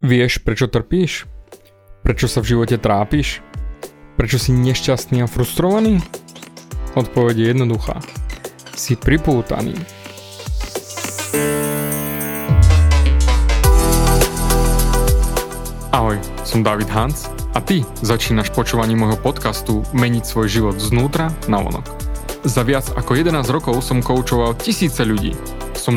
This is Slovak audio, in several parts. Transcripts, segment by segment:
Vieš, prečo trpíš? Prečo sa v živote trápiš? Prečo si nešťastný a frustrovaný? Odpoveď je jednoduchá. Si pripútaný. Ahoj, som David Hans a ty začínaš počúvanie môjho podcastu Meniť svoj život znútra na vonok. Za viac ako 11 rokov som koučoval tisíce ľudí. Som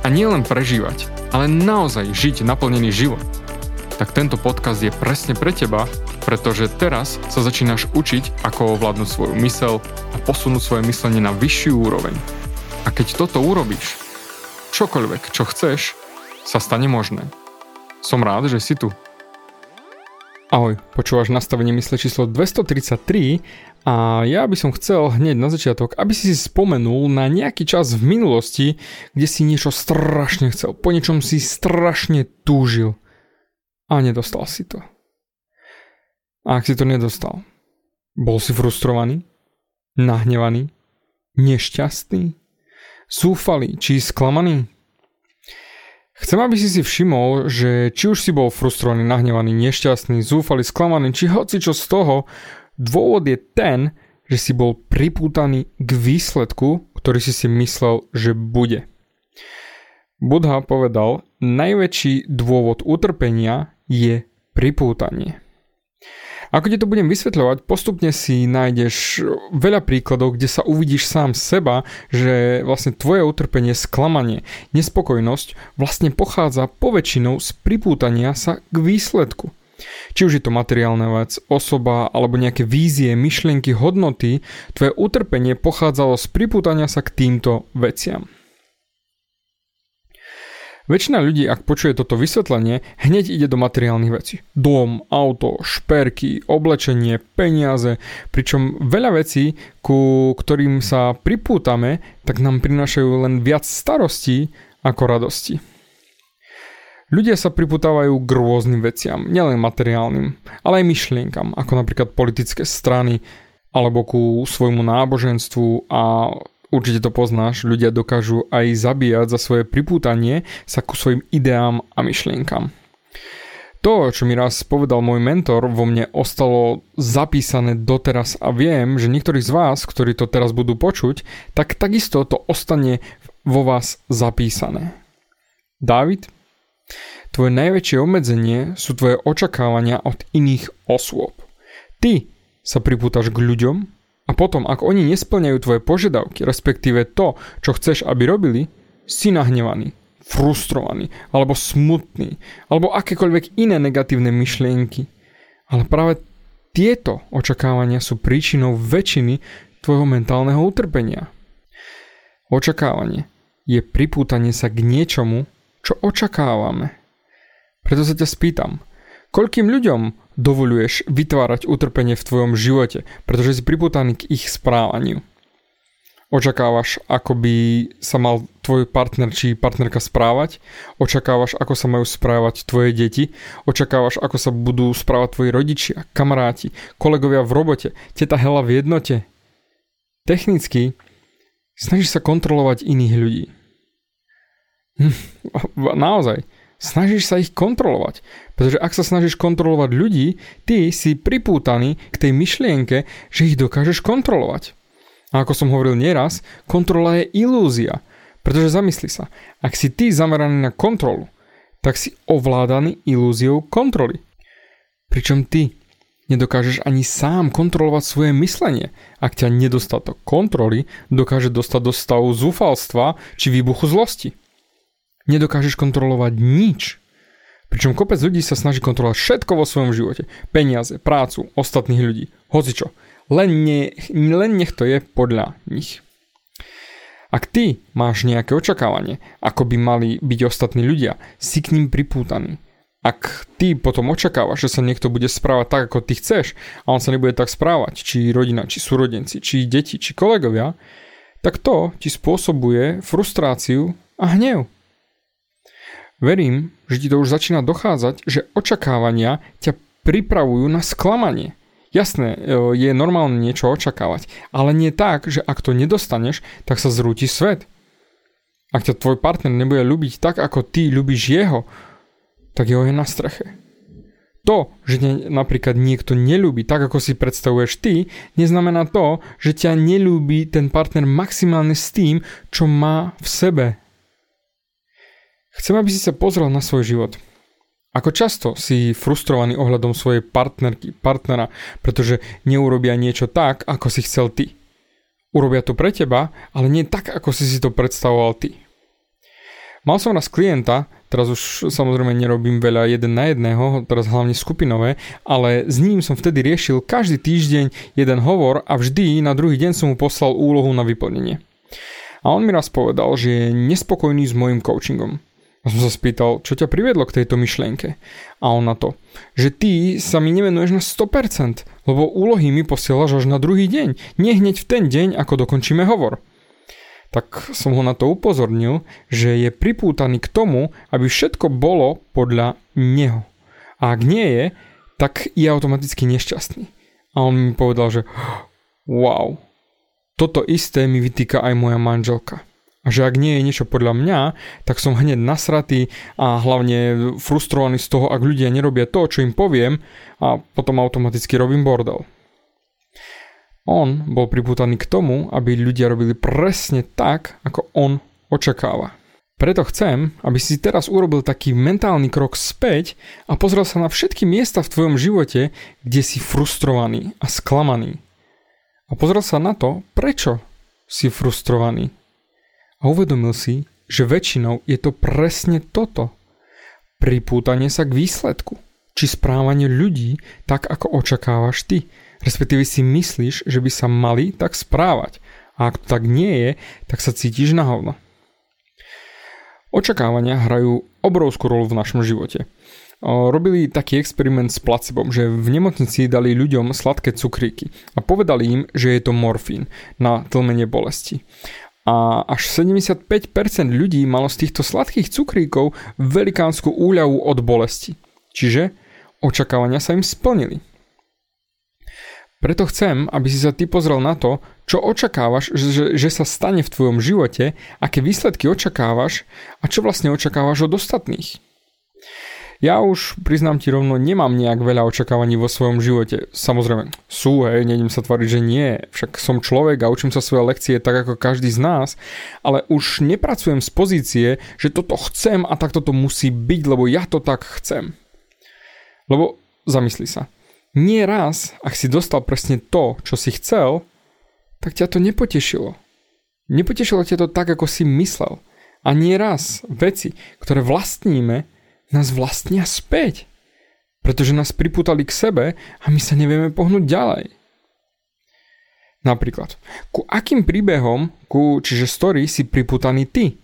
a nielen prežívať, ale naozaj žiť naplnený život, tak tento podcast je presne pre teba, pretože teraz sa začínaš učiť, ako ovládnuť svoju myseľ a posunúť svoje myslenie na vyššiu úroveň. A keď toto urobíš, čokoľvek, čo chceš, sa stane možné. Som rád, že si tu. Ahoj, počúvaš nastavenie mysle číslo 233 a ja by som chcel hneď na začiatok, aby si spomenul na nejaký čas v minulosti, kde si niečo strašne chcel, po niečom si strašne túžil a nedostal si to. A ak si to nedostal, bol si frustrovaný, nahnevaný, nešťastný, zúfalý či sklamaný? Chcem, aby si všimol, že či už si bol frustrovaný, nahnevaný, nešťastný, zúfalý, sklamaný, či hocičo z toho, dôvod je ten, že si bol pripútaný k výsledku, ktorý si myslel, že bude. Buddha povedal, najväčší dôvod utrpenia je pripútanie. Ako ti to budem vysvetľovať, postupne si nájdeš veľa príkladov, kde sa uvidíš sám seba, že vlastne tvoje utrpenie, sklamanie, nespokojnosť vlastne pochádza poväčšinou z pripútania sa k výsledku. Či už je to materiálna vec, osoba alebo nejaké vízie, myšlienky, hodnoty, tvoje utrpenie pochádzalo z pripútania sa k týmto veciam. Väčšina ľudí, ak počuje toto vysvetlenie, hneď ide do materiálnych vecí. Dom, auto, šperky, oblečenie, peniaze, pričom veľa vecí, ku ktorým sa pripútame, tak nám prinášajú len viac starostí ako radosti. Ľudia sa pripútavajú k rôznym veciam, nielen materiálnym, ale aj myšlienkam, ako napríklad politické strany, alebo ku svojmu náboženstvu a určite to poznáš, ľudia dokážu aj zabíjať za svoje pripútanie sa ku svojim ideám a myšlienkam. To, čo mi raz povedal môj mentor, vo mne ostalo zapísané doteraz a viem, že niektorí z vás, ktorí to teraz budú počuť, tak takisto to ostane vo vás zapísané. Dávid, tvoje najväčšie obmedzenie sú tvoje očakávania od iných osôb. Ty sa pripútaš k ľuďom, a potom, ak oni nesplňajú tvoje požiadavky, respektíve to, čo chceš, aby robili, si nahnevaný, frustrovaný, alebo smutný, alebo akékoľvek iné negatívne myšlienky. Ale práve tieto očakávania sú príčinou väčšiny tvojho mentálneho utrpenia. Očakávanie je pripútanie sa k niečomu, čo očakávame. Preto sa ťa spýtam, koľkým ľuďom dovoľuješ vytvárať utrpenie v tvojom živote, pretože si pripútaný k ich správaniu. Očakávaš, ako by sa mal tvoj partner či partnerka správať, očakávaš, ako sa majú správať tvoje deti, očakávaš, ako sa budú správať tvoji rodičia, kamaráti, kolegovia v robote, teta Hela v jednote. Technicky snažíš sa kontrolovať iných ľudí. Naozaj. Snažíš sa ich kontrolovať, pretože ak sa snažíš kontrolovať ľudí, ty si pripútaný k tej myšlienke, že ich dokážeš kontrolovať. A ako som hovoril nieraz, kontrola je ilúzia, pretože zamysli sa, ak si ty zameraný na kontrolu, tak si ovládaný ilúziou kontroly. Pričom ty nedokážeš ani sám kontrolovať svoje myslenie, ak ťa nedostatok kontroly dokáže dostať do stavu zúfalstva či výbuchu zlosti. Nedokážeš kontrolovať nič. Pričom kopec ľudí sa snaží kontrolovať všetko vo svojom živote. Peniaze, prácu, ostatných ľudí. Hocičo. Len nech to je podľa nich. Ak ty máš nejaké očakávanie, ako by mali byť ostatní ľudia, si k ním pripútaný. Ak ty potom očakávaš, že sa niekto bude správať tak, ako ty chceš, a on sa nebude tak správať, či rodina, či súrodenci, či deti, či kolegovia, tak to ti spôsobuje frustráciu a hnev. Verím, že ti to už začína dochádzať, že očakávania ťa pripravujú na sklamanie. Jasné, je normálne niečo očakávať, ale nie tak, že ak to nedostaneš, tak sa zrúti svet. Ak ťa tvoj partner nebude ľúbiť tak, ako ty ľúbiš jeho, tak jeho je na streche. To, že napríklad niekto neľúbi tak, ako si predstavuješ ty, neznamená to, že ťa neľúbi ten partner maximálne s tým, čo má v sebe. Chcem, aby si sa pozrel na svoj život. Ako často si frustrovaný ohľadom svojej partnerky, partnera, pretože neurobia niečo tak, ako si chcel ty. Urobia to pre teba, ale nie tak, ako si si to predstavoval ty. Mal som raz klienta, teraz už samozrejme nerobím veľa jeden na jedného, teraz hlavne skupinové, ale s ním som vtedy riešil každý týždeň jeden hovor a vždy na druhý deň som mu poslal úlohu na vyplnenie. A on mi raz povedal, že je nespokojný s mojím coachingom. A som sa spýtal, čo ťa priviedlo k tejto myšlienke? A on na to, že ty sa mi nevenuješ na 100%, lebo úlohy mi posielaš až na druhý deň, nie hneď v ten deň, ako dokončíme hovor. Tak som ho na to upozornil, že je pripútaný k tomu, aby všetko bolo podľa neho. A ak nie je, tak je automaticky nešťastný. A on mi povedal, že wow, toto isté mi vytýka aj moja manželka. A že ak nie je niečo podľa mňa, tak som hneď nasratý a hlavne frustrovaný z toho, ak ľudia nerobia to, čo im poviem, a potom automaticky robím bordel. On bol pripútaný k tomu, aby ľudia robili presne tak, ako on očakáva. Preto chcem, aby si teraz urobil taký mentálny krok späť a pozrel sa na všetky miesta v tvojom živote, kde si frustrovaný a sklamaný. A pozrel sa na to, prečo si frustrovaný. A uvedomil si, že väčšinou je to presne toto. Pripútanie sa k výsledku, či správanie ľudí tak, ako očakávaš ty. Respektíve si myslíš, že by sa mali tak správať. A ak to tak nie je, tak sa cítiš na hovno. Očakávania hrajú obrovskú rolu v našom živote. Robili taký experiment s placebom, že v nemocnici dali ľuďom sladké cukríky a povedali im, že je to morfín na tlmenie bolesti. A až 75% ľudí malo z týchto sladkých cukríkov velikánsku úľavu od bolesti. Čiže očakávania sa im splnili. Preto chcem, aby si sa ty pozrel na to, čo očakávaš, že sa stane v tvojom živote, aké výsledky očakávaš a čo vlastne očakávaš od ostatných. Ja už, priznám ti rovno, nemám nejak veľa očakávaní vo svojom živote. Samozrejme, sú, nejdem sa tváriť, že nie. Však som človek a učím sa svoje lekcie tak ako každý z nás, ale už nepracujem z pozície, že toto chcem a tak toto musí byť, lebo ja to tak chcem. Lebo zamysli sa. Nie raz, ak si dostal presne to, čo si chcel, tak ťa to nepotešilo. Nepotešilo ťa to tak, ako si myslel. A nie raz veci, ktoré vlastníme, nás vlastnia späť, pretože nás pripútali k sebe a my sa nevieme pohnúť ďalej. Napríklad, ku akým príbehom, čiže story, si pripútaný ty?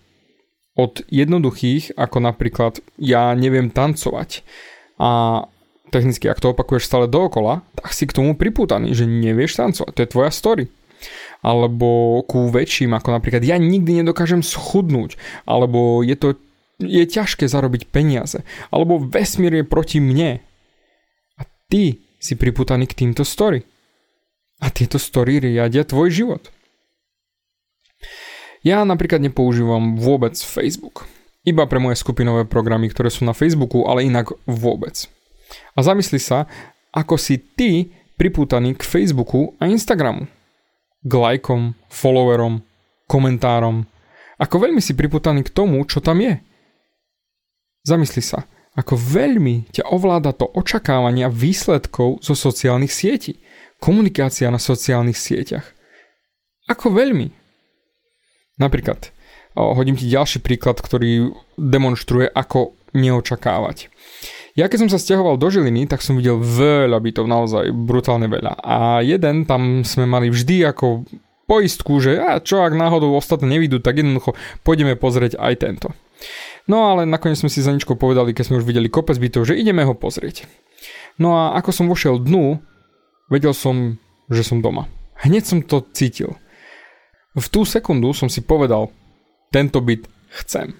Od jednoduchých, ako napríklad ja neviem tancovať a technicky, ak to opakuješ stále dookola, tak si k tomu pripútaný, že nevieš tancovať, to je tvoja story. Alebo ku väčším, ako napríklad ja nikdy nedokážem schudnúť, alebo je ťažké zarobiť peniaze, alebo vesmír je proti mne. A ty si pripútaný k týmto story. A tieto story riadia tvoj život. Ja napríklad nepoužívam vôbec Facebook. Iba pre moje skupinové programy, ktoré sú na Facebooku, ale inak vôbec. A zamysli sa, ako si ty pripútaný k Facebooku a Instagramu. K lajkom, followerom, komentárom. Ako veľmi si pripútaný k tomu, čo tam je. Zamysli sa, ako veľmi ťa ovláda to očakávania výsledkov zo sociálnych sietí. Komunikácia na sociálnych sieťach. Ako veľmi. Napríklad, hodím ti ďalší príklad, ktorý demonstruje, ako neočakávať. Ja keď som sa sťahoval do Žiliny, tak som videl veľa bytov, naozaj brutálne veľa. A jeden tam sme mali vždy ako poistku, že čo ak náhodou ostatné nevidú, tak jednoducho pôjdeme pozrieť aj tento. No ale nakoniec sme si s Zaničkou povedali, keď sme už videli kopec bytov, že ideme ho pozrieť. No a ako som vošiel dnu, vedel som, že som doma. Hneď som to cítil. V tú sekundu som si povedal, tento byt chcem.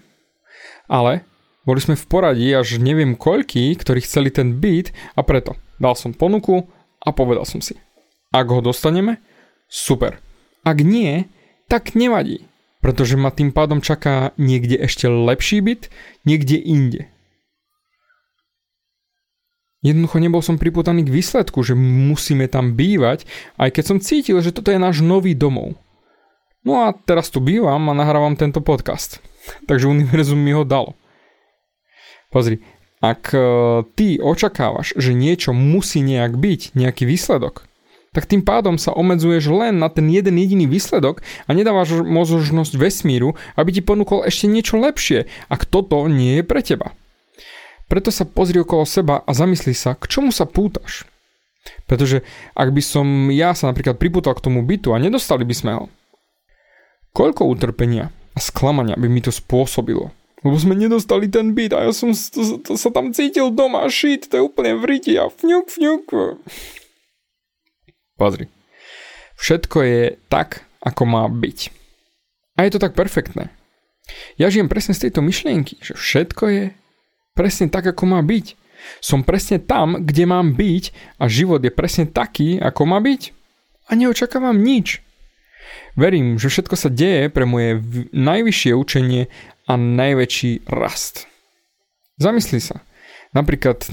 Ale boli sme v poradí až neviem koľkí, ktorí chceli ten byt, a preto dal som ponuku a povedal som si, ak ho dostaneme, super. Ak nie, tak nevadí, pretože ma tým pádom čaká niekde ešte lepší byt, niekde inde. Jednoducho nebol som pripútaný k výsledku, že musíme tam bývať, aj keď som cítil, že toto je náš nový domov. No a teraz tu bývam a nahrávam tento podcast. Takže univerzum mi ho dalo. Pozri, ak ty očakávaš, že niečo musí nejak byť, nejaký výsledok, tak tým pádom sa obmedzuješ len na ten jeden jediný výsledok a nedávaš možnosť vesmíru, aby ti ponúkol ešte niečo lepšie, ak toto nie je pre teba. Preto sa pozri okolo seba a zamysli sa, k čomu sa pútaš. Pretože ak by som ja sa napríklad pripútal k tomu bytu a nedostali by sme ho. Koľko utrpenia a sklamania by mi to spôsobilo. Lebo sme nedostali ten byt a ja som sa tam cítil doma, shit, to je úplne v riti a fňuk. Pozri. Všetko je tak, ako má byť. A je to tak perfektné. Ja žijem presne z tejto myšlienky, že všetko je presne tak, ako má byť. Som presne tam, kde mám byť a život je presne taký, ako má byť. A neočakávam nič. Verím, že všetko sa deje pre moje najvyššie učenie a najväčší rast. Zamysli sa. Napríklad,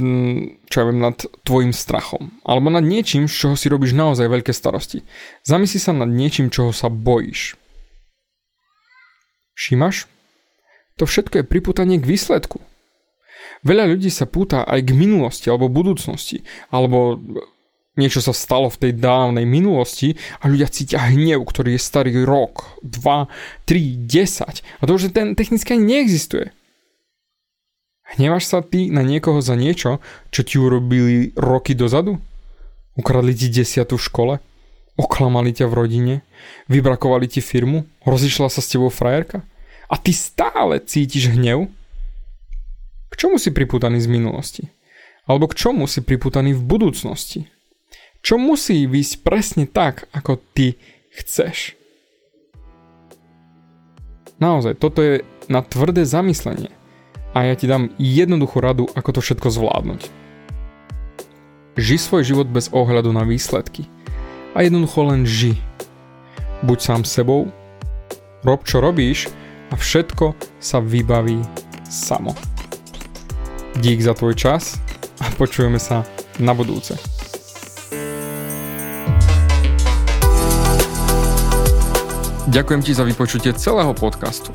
čo ja viem, nad tvojim strachom. Alebo nad niečím, z čoho si robíš naozaj veľké starosti. Zamysli sa nad niečím, čoho sa bojíš. Všimáš? To všetko je pripútanie k výsledku. Veľa ľudí sa púta aj k minulosti alebo budúcnosti, alebo niečo sa stalo v tej dávnej minulosti a ľudia cítia hnev, ktorý je starý rok, 2, 3, 10 a to už ten technicky neexistuje. Hneváš sa ty na niekoho za niečo, čo ti urobili roky dozadu? Ukradli ti 10 v škole? Oklamali ťa v rodine? Vybrakovali ti firmu? Rozišla sa s tebou frajerka? A ty stále cítiš hnev? K čomu si pripútaný z minulosti? Alebo k čomu si pripútaný v budúcnosti? Čo musí výsť presne tak, ako ty chceš? Naozaj, toto je na tvrdé zamyslenie a ja ti dám jednoduchú radu, ako to všetko zvládnuť. Ži svoj život bez ohľadu na výsledky a jednoducho len ži. Buď sám sebou, rob čo robíš a všetko sa vybaví samo. Dík za tvoj čas a počujeme sa na budúce. Ďakujem ti za vypočutie celého podcastu.